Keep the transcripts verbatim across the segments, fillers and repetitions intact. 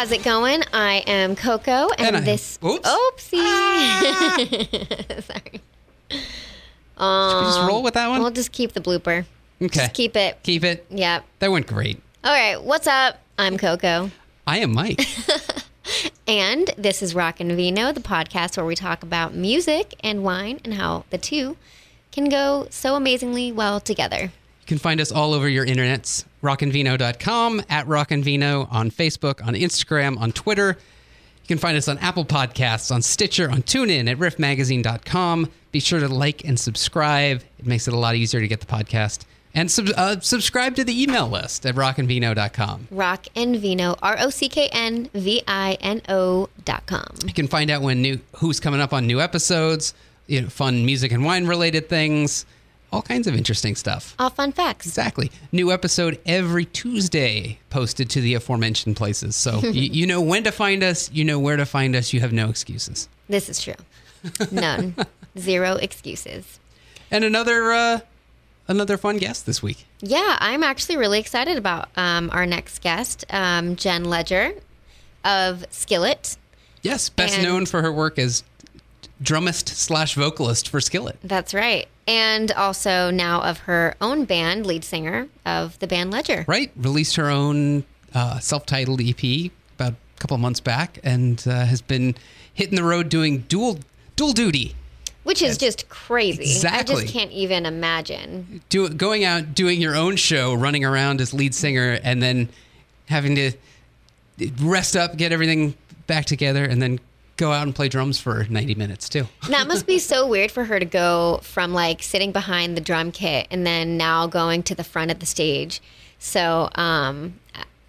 How's it going? I am Coco, and, and this... Am... Oops. Oopsie. Ah. Sorry. Um, Should we just roll with that one? We'll just keep the blooper. Okay. Just keep it. Keep it. Yep. That went great. All right. What's up? I'm Coco. I am Mike. And this is Rockin' Vino, the podcast where we talk about music and wine and how the two can go so amazingly well together. You can find us all over your internets, rock and vino dot com, at rockinvino, on Facebook, on Instagram, on Twitter. You can find us on Apple Podcasts, on Stitcher, on TuneIn, at riff magazine dot com. Be sure to like and subscribe. It makes it a lot easier to get the podcast. And sub- uh, subscribe to the email list at rock and vino dot com. RockNVino, R O C K N V I N O dot com. You can find out when new who's coming up on new episodes, you know, fun music and wine-related things, all kinds of interesting stuff. All fun facts. Exactly. New episode every Tuesday posted to the aforementioned places. So you, you know when to find us, you know where to find us, you have no excuses. This is true. None. Zero excuses. And another... Uh, Another fun guest this week. Yeah, I'm actually really excited about um, our next guest, um, Jen Ledger of Skillet. Yes, best and known for her work as drummist slash vocalist for Skillet. That's right. And also now of her own band, lead singer of the band Ledger. Right. Released her own uh, self-titled E P about a couple of months back and uh, has been hitting the road doing dual dual duty. Which is just crazy. Exactly. I just can't even imagine. Do, going out, doing your own show, running around as lead singer, and then having to rest up, get everything back together, and then go out and play drums for ninety minutes, too. That must be so weird for her to go from, like, sitting behind the drum kit and then now going to the front of the stage. So um,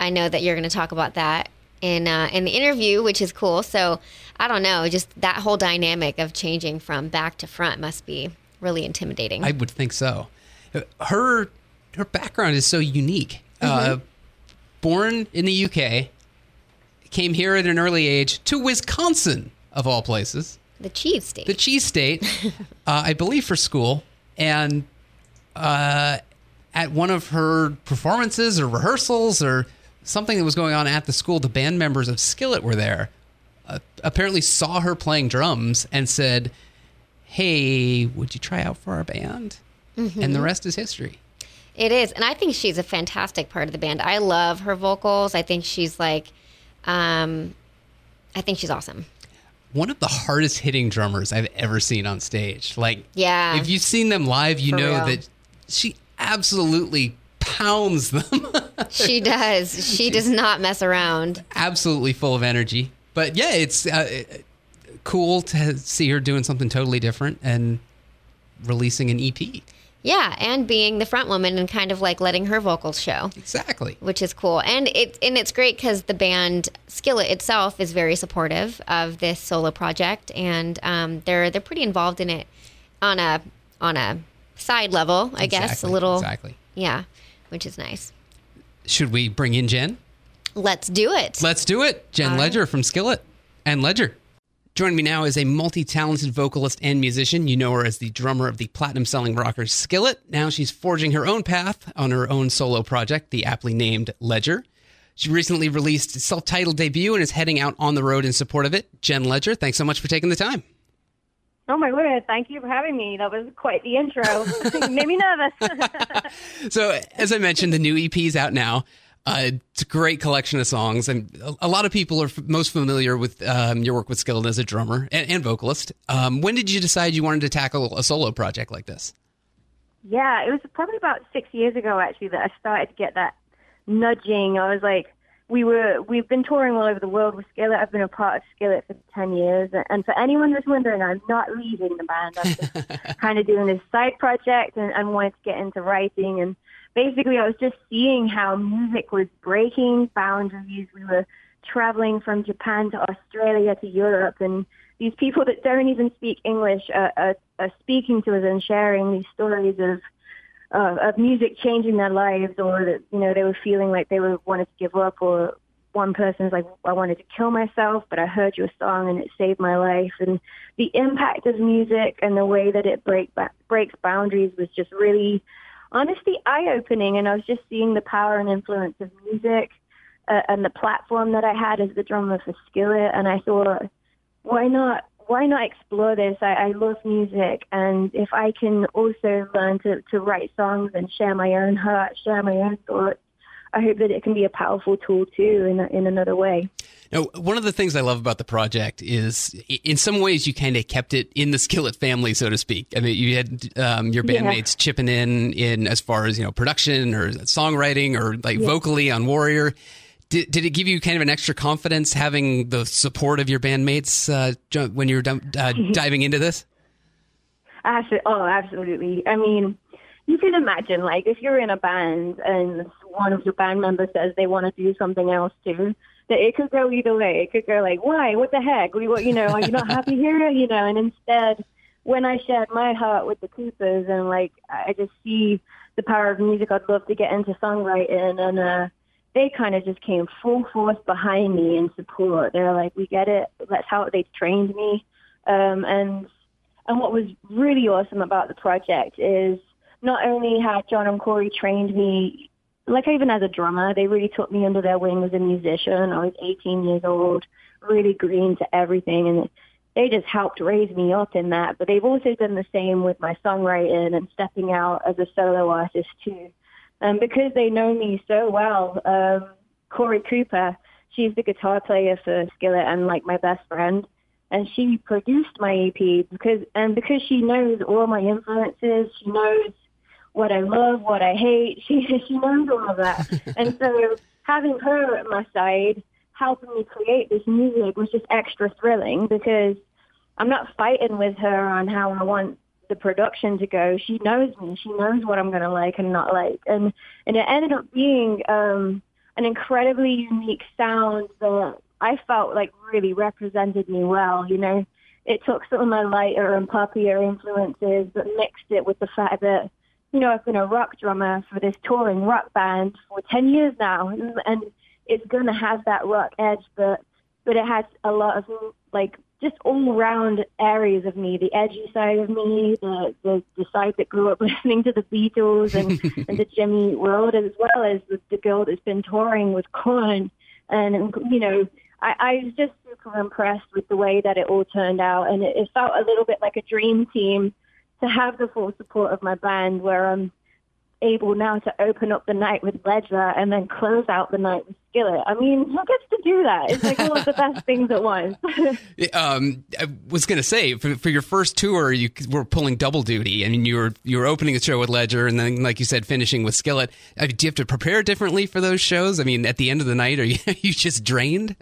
I know that you're going to talk about that in uh, in the interview, which is cool. So I don't know, just that whole dynamic of changing from back to front must be really intimidating. I would think so. Her her background is so unique. Mm-hmm. Uh, born in the U K, came here at an early age to Wisconsin, of all places. The cheese state. The cheese state, uh, I believe, for school. And uh, at one of her performances or rehearsals or something that was going on at the school, the band members of Skillet were there, uh, apparently saw her playing drums and said, hey, would you try out for our band? Mm-hmm. And the rest is history. It is. And I think she's a fantastic part of the band. I love her vocals. I think she's like, um, I think she's awesome. One of the hardest hitting drummers I've ever seen on stage. Like, yeah. If you've seen them live, you for know real. That she absolutely pounds them. She does. She She's does not mess around. Absolutely full of energy. But yeah, it's uh, cool to see her doing something totally different and releasing an E P. Yeah, and being the front woman and kind of like letting her vocals show. Exactly. Which is cool. And, it, and it's great because the band Skillet itself is very supportive of this solo project, and um, they're they're pretty involved in it on a on a side level, I exactly, guess. A little. Exactly. Yeah, which is nice. Should we bring in Jen? Let's do it. Let's do it. Jen All Ledger right. from Skillet and Ledger. Joining me now is a multi-talented vocalist and musician. You know her as the drummer of the platinum-selling rockers Skillet. Now she's forging her own path on her own solo project, the aptly named Ledger. She recently released a self-titled debut and is heading out on the road in support of it. Jen Ledger, thanks so much for taking the time. Oh, my word. Thank you for having me. That was quite the intro. It made me nervous. So, as I mentioned, the new E P is out now. Uh, it's a great collection of songs. And a lot of people are f- most familiar with um, your work with Skillet as a drummer and, and vocalist. Um, when did you decide you wanted to tackle a solo project like this? Yeah, it was probably about six years ago, actually, that I started to get that nudging. I was like, We were, we've been touring all over the world with Skillet. I've been a part of Skillet for ten years. And for anyone that's wondering, I'm not leaving the band. I'm just kind of doing this side project and, and wanted to get into writing. And basically, I was just seeing how music was breaking boundaries. We were traveling from Japan to Australia to Europe. And these people that don't even speak English are, are, are speaking to us and sharing these stories of Uh, of music changing their lives, or that, you know, they were feeling like they were wanted to give up, or one person's like, I wanted to kill myself, but I heard your song and it saved my life. And the impact of music and the way that it break ba- breaks boundaries was just really, honestly, eye-opening. And I was just seeing the power and influence of music uh, and the platform that I had as the drummer for Skillet, and I thought, why not? Why not explore this? I, I love music, and if I can also learn to, to write songs and share my own heart, share my own thoughts, I hope that it can be a powerful tool too in in another way. Now, one of the things I love about the project is, in some ways, you kind of kept it in the Skillet family, so to speak. I mean, you had um, your bandmates yeah. chipping in in as far as, you know, production or songwriting or like yeah. vocally on Warrior. Did, did it give you kind of an extra confidence having the support of your bandmates uh, when you were d- uh, diving into this? Absolutely. Oh, absolutely. I mean, you can imagine, like, if you're in a band and one of your band members says they want to do something else too, that it could go either way. It could go like, why? What the heck? We, what, you know, are you not happy here? You know, and instead, when I shared my heart with the Coopers and, like, I just see the power of music, I'd love to get into songwriting, and uh, they kind of just came full force behind me in support. They're like, we get it. That's how they trained me. Um, and and what was really awesome about the project is not only how John and Korey trained me, like even as a drummer, they really took me under their wing as a musician. I was eighteen years old, really green to everything. And they just helped raise me up in that. But they've also done the same with my songwriting and stepping out as a solo artist too. And um, because they know me so well, um, Korey Cooper, she's the guitar player for Skillet and, like, my best friend, and she produced my E P because, and because she knows all my influences, she knows what I love, what I hate, she she knows all of that. And so having her at my side, helping me create this music was just extra thrilling because I'm not fighting with her on how I want the production to go. She knows me. She knows what I'm going to like and not like. And and it ended up being um, an incredibly unique sound that I felt like really represented me well. You know, it took some of my lighter and poppier influences, but mixed it with the fact that, you know, I've been a rock drummer for this touring rock band for ten years now, and, and it's going to have that rock edge, but but it has a lot of, like, just all-round areas of me, the edgy side of me, the, the, the side that grew up listening to the Beatles and, and the Jimmy Eat World, as well as the, the girl that's been touring with Korn. And, you know, I, I was just super impressed with the way that it all turned out. And it, it felt a little bit like a dream team to have the full support of my band, where I'm able now to open up the night with Ledger and then close out the night with Skillet. I mean, who gets to do that? It's like all of the best things at once. um, I was going to say, for, for your first tour, you were pulling double duty. I mean, you were you were opening the show with Ledger and then, like you said, finishing with Skillet. I mean, do you have to prepare differently for those shows? I mean, at the end of the night, are you, are you just drained?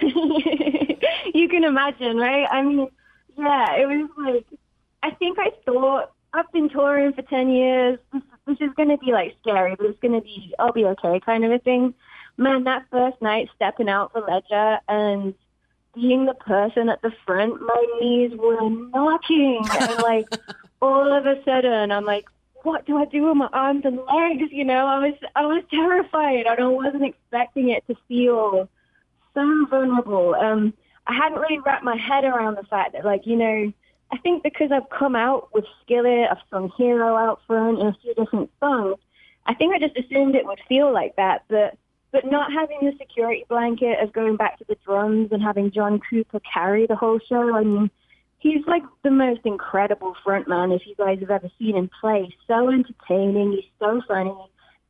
You can imagine, right? I mean, yeah, it was like, I think I thought, I've been touring for ten years. This, this is going to be, like, scary, but it's going to be, I'll be okay kind of a thing. Man, that first night stepping out for Ledger and being the person at the front, my knees were knocking. And, like, all of a sudden, I'm like, what do I do with my arms and legs? You know, I was I was terrified. I wasn't expecting it to feel so vulnerable. Um, I hadn't really wrapped my head around the fact that, like, you know, I think because I've come out with Skillet, I've sung Hero out front and a few different songs, I think I just assumed it would feel like that. But but not having the security blanket of going back to the drums and having John Cooper carry the whole show, I mean, he's like the most incredible frontman if you guys have ever seen him play. He's so entertaining, he's so funny.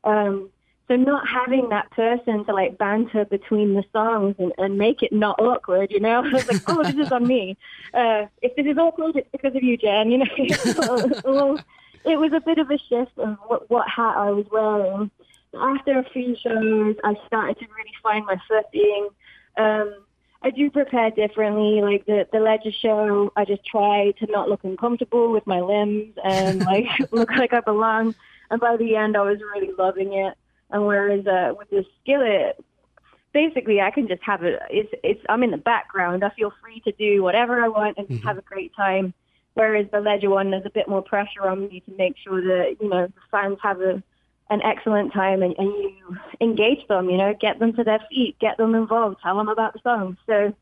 Um, so not having that person to, like, banter between the songs and, and make it not awkward, you know? I was like, oh, this is on me. Uh, if this is awkward, it's because of you, Jen, you know? Well, it was a bit of a shift of what, what hat I was wearing. After a few shows, I started to really find my footing. Um, I do prepare differently. Like, the, the Ledger show, I just try to not look uncomfortable with my limbs and, like, look like I belong. And by the end, I was really loving it. And whereas uh, with the Skillet, basically I can just have it. It's, it's, I'm in the background. I feel free to do whatever I want and mm-hmm. have a great time. Whereas the Ledger one, there's a bit more pressure on me to make sure that, you know, the fans have a, an excellent time and, and you engage them, you know, get them to their feet, get them involved, tell them about the song. So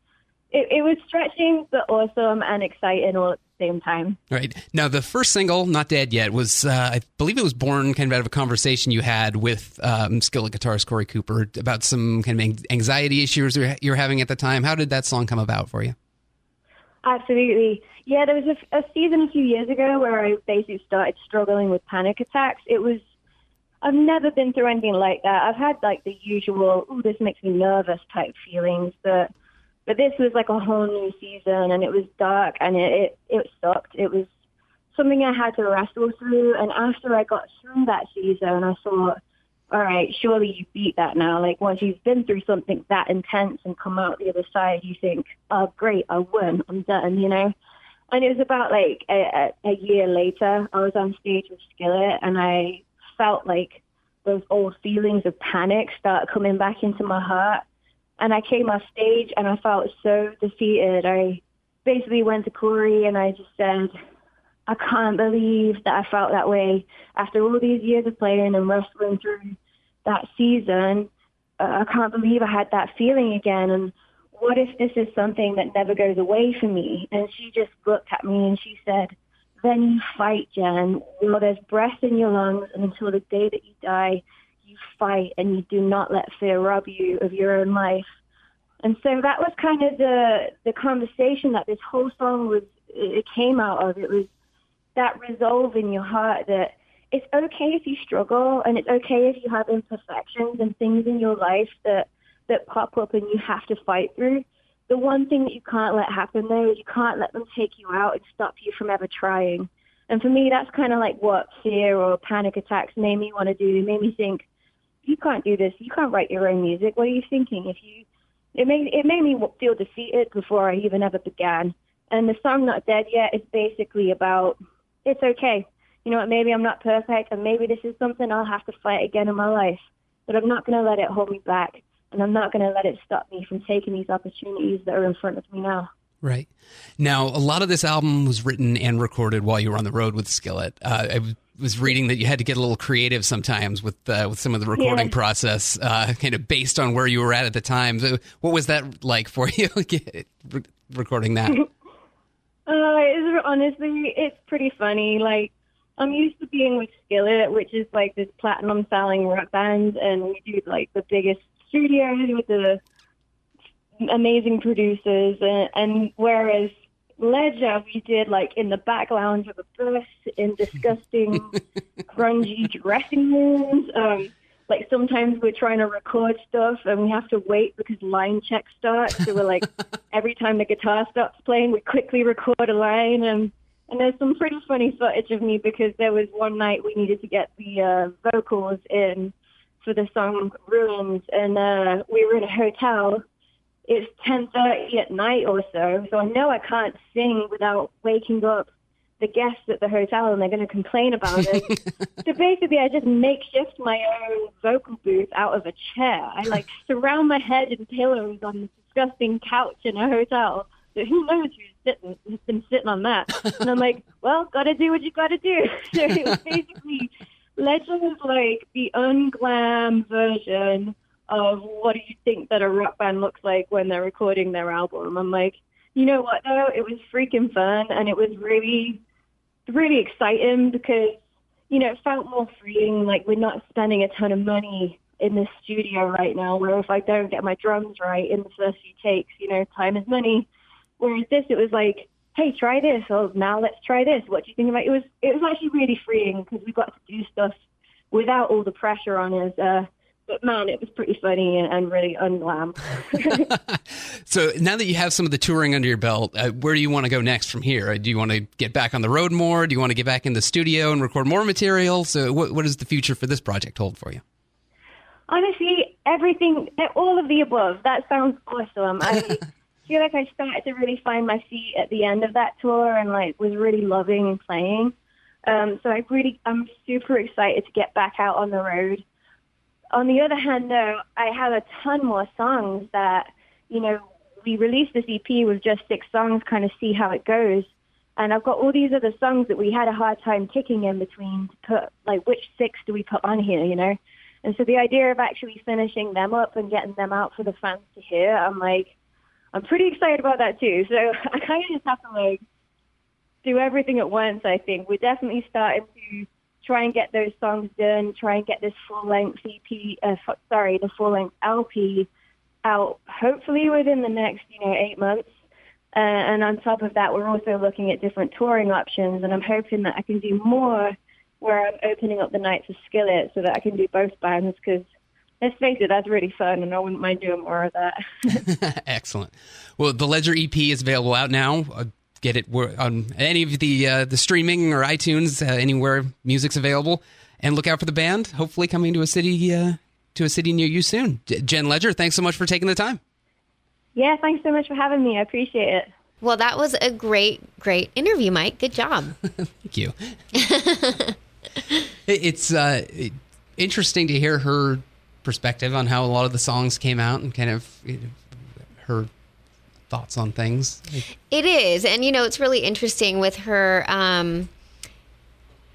it, it was stretching but awesome and exciting all at same time. Right. Now, the first single, Not Dead Yet, was, uh, I believe it was born kind of out of a conversation you had with um, Skillet guitarist Korey Cooper about some kind of anxiety issues you were having at the time. How did that song come about for you? Absolutely. Yeah, there was a, a season a few years ago where I basically started struggling with panic attacks. It was, I've never been through anything like that. I've had like the usual, oh, this makes me nervous type feelings, but But this was like a whole new season, and it was dark, and it, it, it sucked. It was something I had to wrestle through, and after I got through that season, I thought, all right, surely you beat that now. Like, once you've been through something that intense and come out the other side, you think, oh, great, I won, I'm done, you know? And it was about, like, a, a year later, I was on stage with Skillet, and I felt like those old feelings of panic start coming back into my heart. And I came off stage and I felt so defeated. I basically went to Korey and I just said, I can't believe that I felt that way. After all these years of playing and wrestling through that season, uh, I can't believe I had that feeling again. And what if this is something that never goes away for me? And she just looked at me and she said, then you fight, Jen. Well, there's breath in your lungs, and until the day that you die, you fight, and you do not let fear rob you of your own life. And so that was kind of the the conversation that this whole song was, it came out of. It was that resolve in your heart that it's okay if you struggle, and it's okay if you have imperfections and things in your life that, that pop up and you have to fight through. The one thing that you can't let happen, though, is you can't let them take you out and stop you from ever trying. And for me, that's kind of like what fear or panic attacks made me want to do. They made me think, you can't do this. You can't write your own music. What are you thinking? If you, it made it made me feel defeated before I even ever began. And the song "Not Dead Yet" is basically about, it's okay. You know what? Maybe I'm not perfect, and maybe this is something I'll have to fight again in my life. But I'm not going to let it hold me back, and I'm not going to let it stop me from taking these opportunities that are in front of me now. Right. Now, a lot of this album was written and recorded while you were on the road with Skillet. Uh, I was reading that you had to get a little creative sometimes with uh, with some of the recording yeah. process, uh, kind of based on where you were at at the time. So what was that like for you, recording that? uh, it was, honestly, it's pretty funny. Like, I'm used to being with Skillet, which is like this platinum-selling rock band, and we do like the biggest studios with the amazing producers, and, and whereas Ledger we did like in the back lounge of a bus in disgusting grungy dressing rooms. Um, like sometimes we're trying to record stuff and we have to wait because line check starts. So we're like, every time the guitar stops playing, we quickly record a line. And and there's some pretty funny footage of me because there was one night we needed to get the uh, vocals in for the song Ruins, and uh, we were in a hotel. It's ten thirty at night or so, so I know I can't sing without waking up the guests at the hotel, and they're going to complain about it. So basically, I just makeshift my own vocal booth out of a chair. I, like, surround my head in pillows on this disgusting couch in a hotel. So who knows who's sitting, who's been sitting on that? And I'm like, well, got to do what you got to do. So it was basically, Legend was like the unglam version of what do you think that a rock band looks like when they're recording their album. I'm like, you know what, though? It was freaking fun, and it was really, really exciting because, you know, it felt more freeing. Like, we're not spending a ton of money in the studio right now, where if I don't get my drums right in the first few takes, you know, time is money. Whereas this, it was like, hey, try this, or now let's try this. What do you think about it? It was, it was actually really freeing because we got to do stuff without all the pressure on us. Uh, But, man, it was pretty funny and, and really unglam. So now that you have some of the touring under your belt, uh, where do you want to go next from here? Do you want to get back on the road more? Do you want to get back in the studio and record more material? So what, what does the future for this project hold for you? Honestly, everything, all of the above. That sounds awesome. I feel like I started to really find my feet at the end of that tour and, like, was really loving and playing. Um, so I really, I'm super excited to get back out on the road. On the other hand, though, I have a ton more songs that, you know, we released this E P with just six songs, kind of see how it goes. And I've got all these other songs that we had a hard time picking in between to put, like, which six do we put on here, you know? And so the idea of actually finishing them up and getting them out for the fans to hear, I'm like, I'm pretty excited about that too. So I kind of just have to, like, do everything at once, I think. We're definitely starting to try and get those songs done, try and get this full-length E P, uh, f- sorry, the full-length L P out, hopefully within the next, you know, eight months. Uh, and on top of that, we're also looking at different touring options, and I'm hoping that I can do more where I'm opening up the nights of Skillet so that I can do both bands, because let's face it, that's really fun, and I wouldn't mind doing more of that. Excellent. Well, the Ledger E P is available out now. Uh, get it on any of the uh, the streaming or iTunes, uh, anywhere music's available. And look out for the band, hopefully coming to a city uh, to a city near you soon. J- Jen Ledger, thanks so much for taking the time. Yeah, thanks so much for having me. I appreciate it. Well, that was a great, great interview, Mike. Good job. Thank you. It's uh, interesting to hear her perspective on how a lot of the songs came out and kind of, you know, her thoughts on things. It is. And, you know, it's really interesting with her um,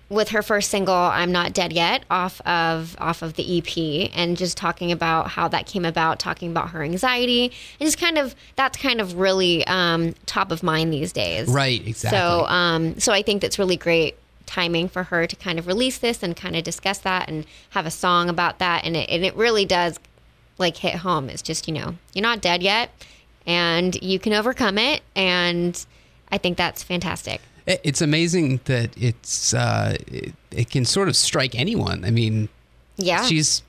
with her first single, I'm Not Dead Yet, off of off of the E P, and just talking about how that came about, talking about her anxiety, and just kind of, that's kind of really um, top of mind these days. Right, exactly. So, um, so I think that's really great timing for her to kind of release this and kind of discuss that and have a song about that. And it, and it really does like hit home. It's just, you know, you're not dead yet and you can overcome it. And I think that's fantastic. It's amazing that it's, uh, it, it can sort of strike anyone. I mean, yeah, she's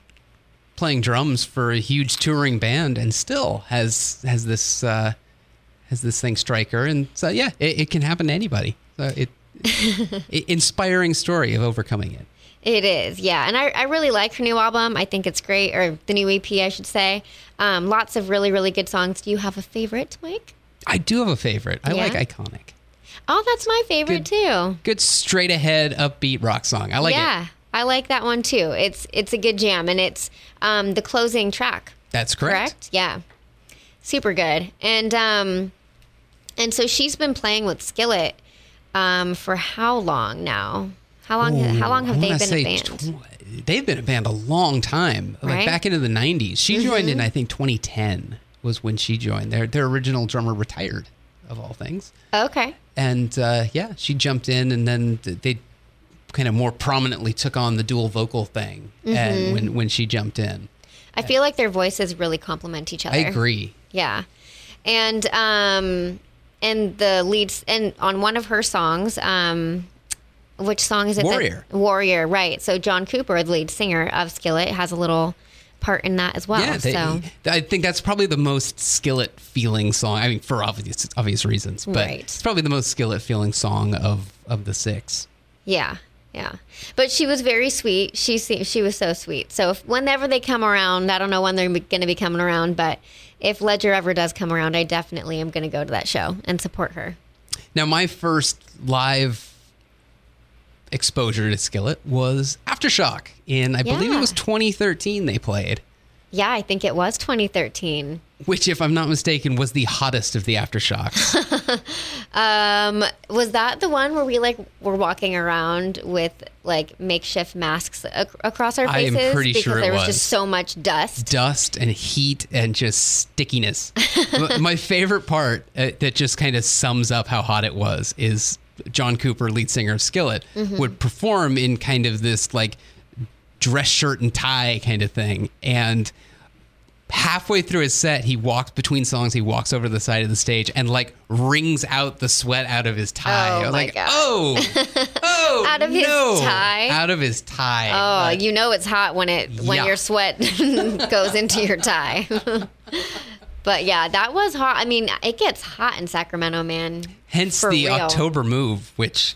playing drums for a huge touring band and still has, has this, uh, has this thing strike her. And so, yeah, it, it can happen to anybody. So it, inspiring story of overcoming it. It is, yeah. And I, I really like her new album. I think it's great, or the new E P, I should say. Um, lots of really, really good songs. Do you have a favorite, Mike? I do have a favorite. I yeah. like Iconic. Oh, that's my favorite, good, too. Good straight ahead, upbeat rock song. I like yeah, it. Yeah, I like that one, too. It's it's a good jam, and it's um, the closing track. That's correct. Correct? Yeah. Super good. And, um, and so she's been playing with Skillet Um, for how long now? How long? Ooh, how long have they been a band? Tw- they've been a band a long time, like right? back into the nineties. She mm-hmm. joined in, I think, twenty ten was when she joined. Their their original drummer retired, of all things. Okay. And uh, yeah, she jumped in, and then they kind of more prominently took on the dual vocal thing. Mm-hmm. And when when she jumped in, I and, feel like their voices really complement each other. I agree. Yeah, and. Um, And the leads, and on one of her songs, um, which song is it? Warrior. That, Warrior, right. So John Cooper, the lead singer of Skillet, has a little part in that as well. Yeah, they, so. I think that's probably the most Skillet feeling song. I mean, for obvious obvious reasons, but right. It's probably the most Skillet feeling song of, of the six. Yeah, yeah. But she was very sweet. She she was so sweet. So if, whenever they come around, I don't know when they're going to be coming around, but if Ledger ever does come around, I definitely am going to go to that show and support her. Now, my first live exposure to Skillet was Aftershock. In, I yeah. believe it was twenty thirteen they played. Yeah, I think it was twenty thirteen. Which, if I'm not mistaken, was the hottest of the Aftershocks. um, was that the one where we like were walking around with like makeshift masks ac- across our faces? I am pretty because sure there it was. was just so much dust, dust and heat and just stickiness. My favorite part uh, that just kind of sums up how hot it was is John Cooper, lead singer of Skillet, mm-hmm. would perform in kind of this like dress shirt and tie kind of thing, and halfway through his set, he walks between songs. He walks over to the side of the stage and like wrings out the sweat out of his tie. Oh I was my like, God. oh, oh, out of no. his tie, out of his tie. Oh, like, you know it's hot when it when yeah. your sweat goes into your tie. But yeah, that was hot. I mean, it gets hot in Sacramento, man. Hence For the real. October move, which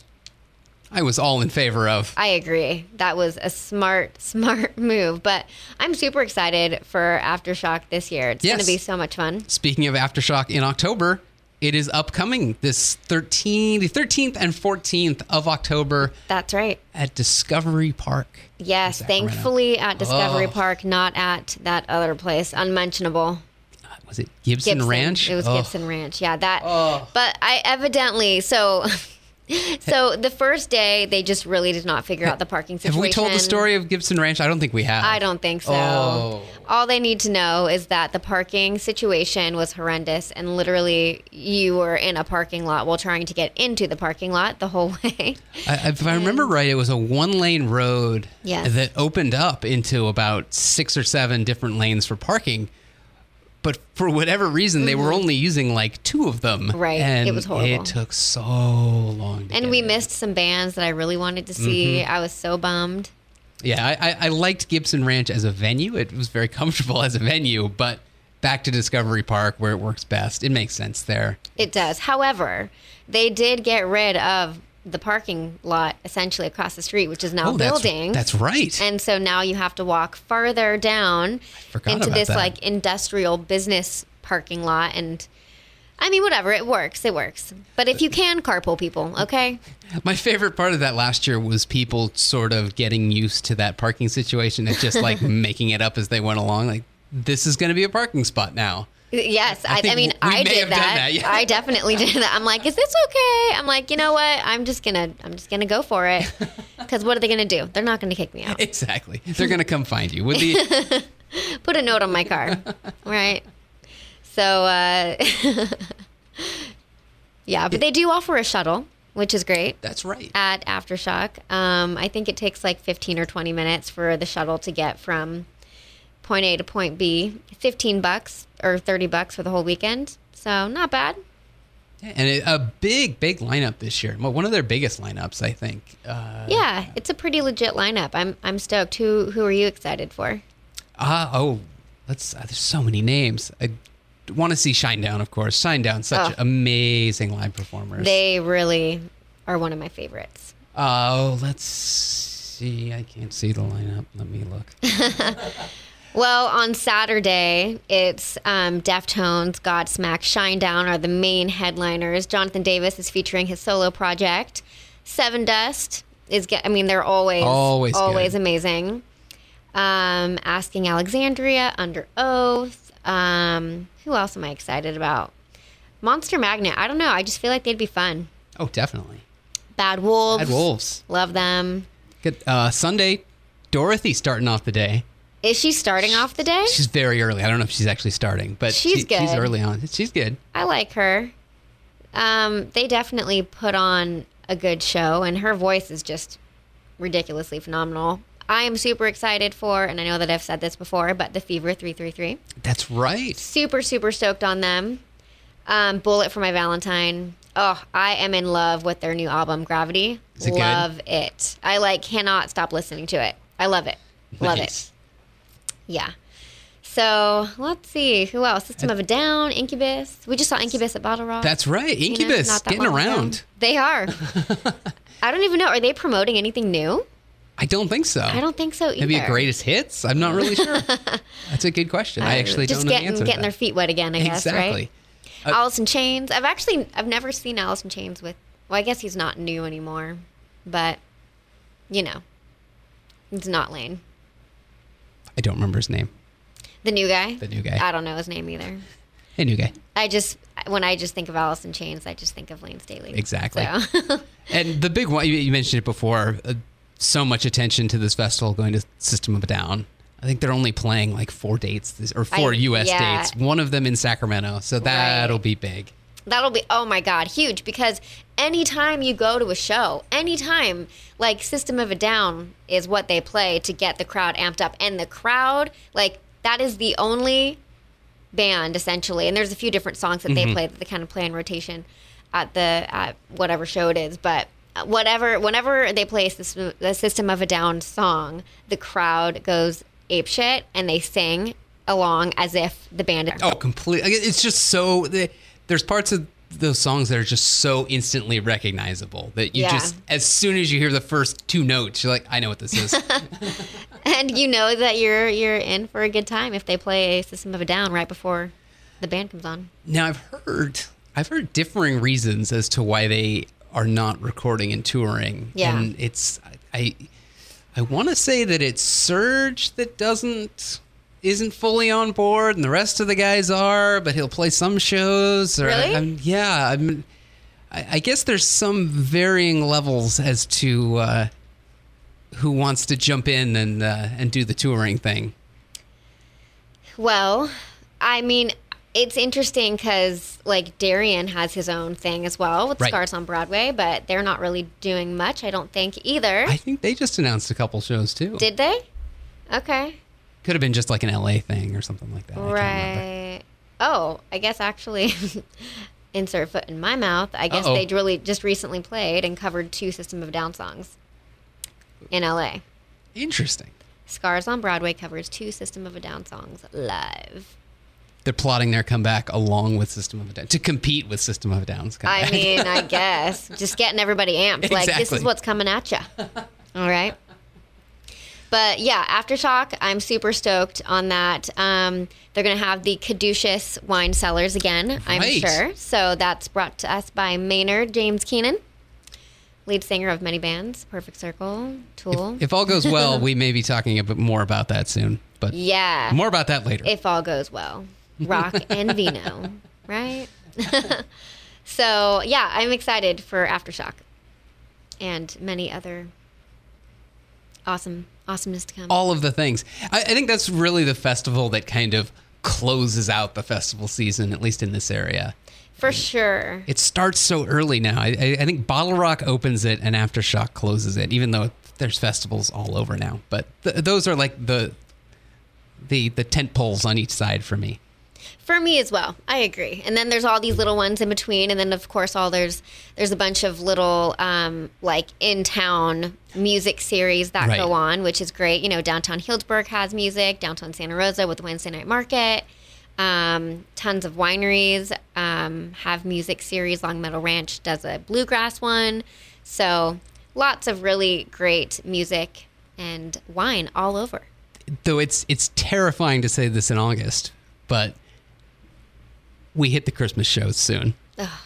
I was all in favor of. I agree. That was a smart, smart move. But I'm super excited for Aftershock this year. It's yes. going to be so much fun. Speaking of Aftershock in October, it is upcoming this thirteenth, the thirteenth and fourteenth of October. That's right. At Discovery Park. Yes, thankfully at Discovery oh. Park, not at that other place, Unmentionable. Was it Gibson, Gibson. Ranch? It was oh. Gibson Ranch. Yeah, that. Oh. But I evidently, so... So the first day, they just really did not figure out the parking situation. Have we told the story of Gibson Ranch? I don't think we have. I don't think so. Oh. All they need to know is that the parking situation was horrendous, and literally you were in a parking lot while trying to get into the parking lot the whole way. I, if I remember and, right, it was a one-lane road yes. that opened up into about six or seven different lanes for parking. But for whatever reason, they mm-hmm. were only using like two of them. Right. And it was horrible. It took so long to And we it. missed some bands that I really wanted to see. Mm-hmm. I was so bummed. Yeah, I, I liked Gibson Ranch as a venue. It was very comfortable as a venue. But back to Discovery Park where it works best. It makes sense there. It does. However, they did get rid of the parking lot essentially across the street, which is now oh, a building. That's, that's right. And so now you have to walk farther down into this that. like industrial business parking lot. And I mean, whatever, it works, it works. But if you can carpool people, okay? My favorite part of that last year was people sort of getting used to that parking situation and just like making it up as they went along. Like, this is going to be a parking spot now. Yes, I, I, I mean, I did that. that yeah. I definitely did that. I'm like, is this okay? I'm like, you know what? I'm just gonna, I'm just gonna go for it. Because what are they gonna do? They're not gonna kick me out. Exactly. They're gonna come find you. With the put a note on my car, right? So, uh, yeah, but they do offer a shuttle, which is great. That's right. At Aftershock, um, I think it takes like fifteen or twenty minutes for the shuttle to get from point A to point B, fifteen bucks or thirty bucks for the whole weekend. So not bad. Yeah, and a big, big lineup this year. One of their biggest lineups, I think. Uh, yeah, it's a pretty legit lineup. I'm I'm stoked. Who who are you excited for? Uh, oh, let's. Uh, there's so many names. I want to see Shinedown, of course. Shinedown, such oh. amazing live performers. They really are one of my favorites. Oh, uh, let's see. I can't see the lineup. Let me look. Well, on Saturday, it's um, Deftones, Godsmack, Shinedown are the main headliners. Jonathan Davis is featuring his solo project. Sevendust is, get, I mean, they're always, always, always amazing. Um, Asking Alexandria, Underoath. Um, who else am I excited about? Monster Magnet. I don't know. I just feel like they'd be fun. Oh, definitely. Bad Wolves. Bad Wolves. Love them. Good. Uh, Sunday, Dorothy starting off the day. Is she starting off the day? She's very early. I don't know if she's actually starting, but she's she, good. She's early on. She's good. I like her. Um, they definitely put on a good show, and her voice is just ridiculously phenomenal. I am super excited for, and I know that I've said this before, but the Fever three three three. That's right. Super, super stoked on them. Um, Bullet for My Valentine. Oh, I am in love with their new album, Gravity. Is it love good? it. I like cannot stop listening to it. I love it. Nice. Love it. Yeah. So let's see. Who else? System of a Down, Incubus. We just saw Incubus at Bottle Rock. That's right. Incubus, you know, getting around. Ago. They are. I don't even know. Are they promoting anything new? I don't think so. I don't think so either. Maybe a greatest hits? I'm not really sure. That's a good question. I, I actually don't know getting, the answer to that. Just getting their feet wet again, I guess, exactly. right? Uh, Alice in Chains. I've actually, I've never seen Alice in Chains with, well, I guess he's not new anymore. But, you know, it's not Lane. I don't remember his name. The new guy? The new guy. I don't know his name either. Hey, new guy. I just, when I just think of Alice in Chains, I just think of Lane Staley. Exactly. So. And the big one, you mentioned it before, uh, so much attention to this festival going to System of a Down. I think they're only playing like four dates, this, or four I, U S yeah. dates, one of them in Sacramento. So that'll right. be big. That'll be, oh my God, huge. Because anytime you go to a show, anytime, like System of a Down is what they play to get the crowd amped up. And the crowd, like, that is the only band, essentially. And there's a few different songs that mm-hmm. they play that they kind of play in rotation at the at whatever show it is. But whatever, whenever they play the System of a Down song, the crowd goes apeshit and they sing along as if the band is. Oh, completely. It's just so. They, There's parts of those songs that are just so instantly recognizable that you yeah. just, as soon as you hear the first two notes, you're like, I know what this is. And you know that you're you're in for a good time if they play System of a Down right before the band comes on. Now, I've heard, I've heard differing reasons as to why they are not recording and touring. Yeah. And it's, I, I want to say that it's Surge that doesn't... isn't fully on board, and the rest of the guys are, but he'll play some shows. Or, really? I'm, yeah, I'm, I, I guess there's some varying levels as to uh, who wants to jump in and uh, and do the touring thing. Well, I mean, it's interesting because, like, Darian has his own thing as well with right. Scars on Broadway, but they're not really doing much, I don't think, either. I think they just announced a couple shows, too. Did they? Okay. Could have been just, like, an L A thing or something like that. Right. Oh, I guess actually, insert foot in my mouth, I guess Uh-oh. they really just recently played and covered two System of a Down songs in L A. Interesting. Scars on Broadway covers two System of a Down songs live. They're plotting their comeback along with System of a Down, to compete with System of a Down's comeback. I mean, I guess. Just getting everybody amped. Exactly. Like, this is what's coming at you. All right? But, yeah, Aftershock, I'm super stoked on that. Um, they're going to have the Caduceus wine cellars again, right. I'm sure. So that's brought to us by Maynard James Keenan, lead singer of many bands, Perfect Circle, Tool. If, if all goes well, we may be talking a bit more about that soon. But yeah, more about that later. If all goes well. Rock and Vino, right? So, yeah, I'm excited for Aftershock and many other awesome, awesomeness to come. All of the things. I, I think that's really the festival that kind of closes out the festival season, at least in this area. For sure. It starts so early now. I, I think Bottle Rock opens it and Aftershock closes it, even though there's festivals all over now. But th- those are like the, the the tent poles on each side for me. For me as well. I agree. And then there's all these little ones in between. And then, of course, all there's there's a bunch of little, um, like, in-town music series that right. go on, which is great. You know, downtown Healdsburg has music, downtown Santa Rosa with Wednesday Night Market. Um, tons of wineries um, have music series. Long Meadow Ranch does a bluegrass one. So lots of really great music and wine all over. Though it's it's terrifying to say this in August, but we hit the Christmas shows soon. Oh.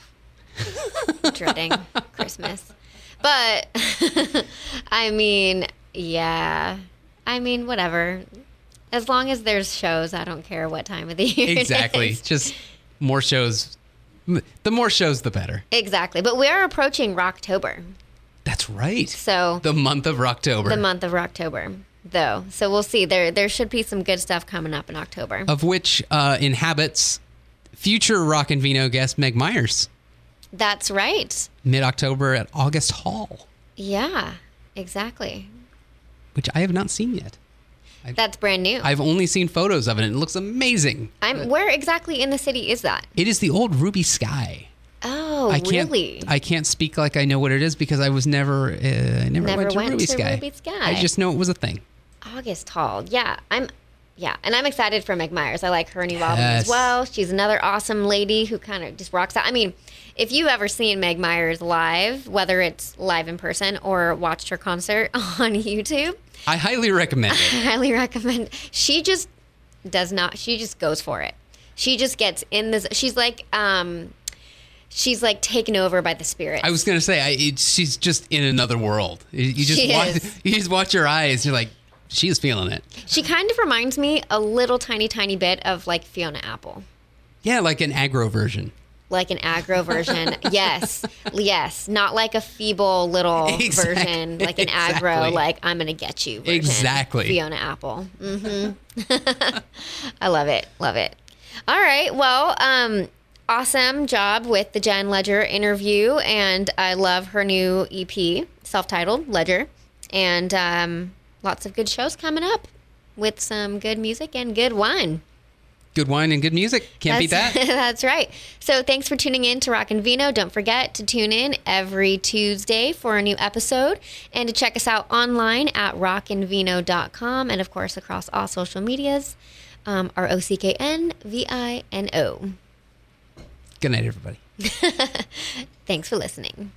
Dreading Christmas. But, I mean, yeah. I mean, whatever. As long as there's shows, I don't care what time of the year. Exactly. It is. Just more shows. The more shows, the better. Exactly. But we are approaching Rocktober. That's right. So the month of Rocktober. The month of Rocktober, though. So we'll see. There, there should be some good stuff coming up in October. Of which uh, inhabits future Rock and Vino guest Meg Myers. That's right. Mid-October at August Hall. Yeah, exactly. Which I have not seen yet. I've, That's brand new. I've only seen photos of it. And it looks amazing. I'm, where exactly in the city is that? It is the old Ruby Sky. Oh, I can't, really? I can't speak like I know what it is because I was never, uh, I never, never went to, went Ruby, to Sky. Ruby Sky. I just know it was a thing. August Hall. Yeah, I'm. Yeah, and I'm excited for Meg Myers. I like her new yes. album as well. She's another awesome lady who kind of just rocks out. I mean, if you've ever seen Meg Myers live, whether it's live in person or watched her concert on YouTube, I highly recommend it. I highly recommend. She just does not. She just goes for it. She just gets in this. She's like, um, she's like taken over by the spirit. I was gonna say, I, it, she's just in another world. You just she watch, is. You just watch her eyes. You're like, she's feeling it. She kind of reminds me a little tiny, tiny bit of like Fiona Apple. Yeah, like an aggro version. Like an aggro version, yes, yes. Not like a feeble little exactly. version, like an exactly. aggro, like I'm gonna get you version. Exactly. Fiona Apple. Mm-hmm. I love it, love it. All right, well, um, awesome job with the Jen Ledger interview, and I love her new E P, self-titled Ledger, and um, lots of good shows coming up with some good music and good wine. Good wine and good music. Can't beat that. That's right. So thanks for tuning in to Rock and Vino. Don't forget to tune in every Tuesday for a new episode and to check us out online at rock and vino dot com and, of course, across all social medias, um, R O C K N V I N O. Good night, everybody. Thanks for listening.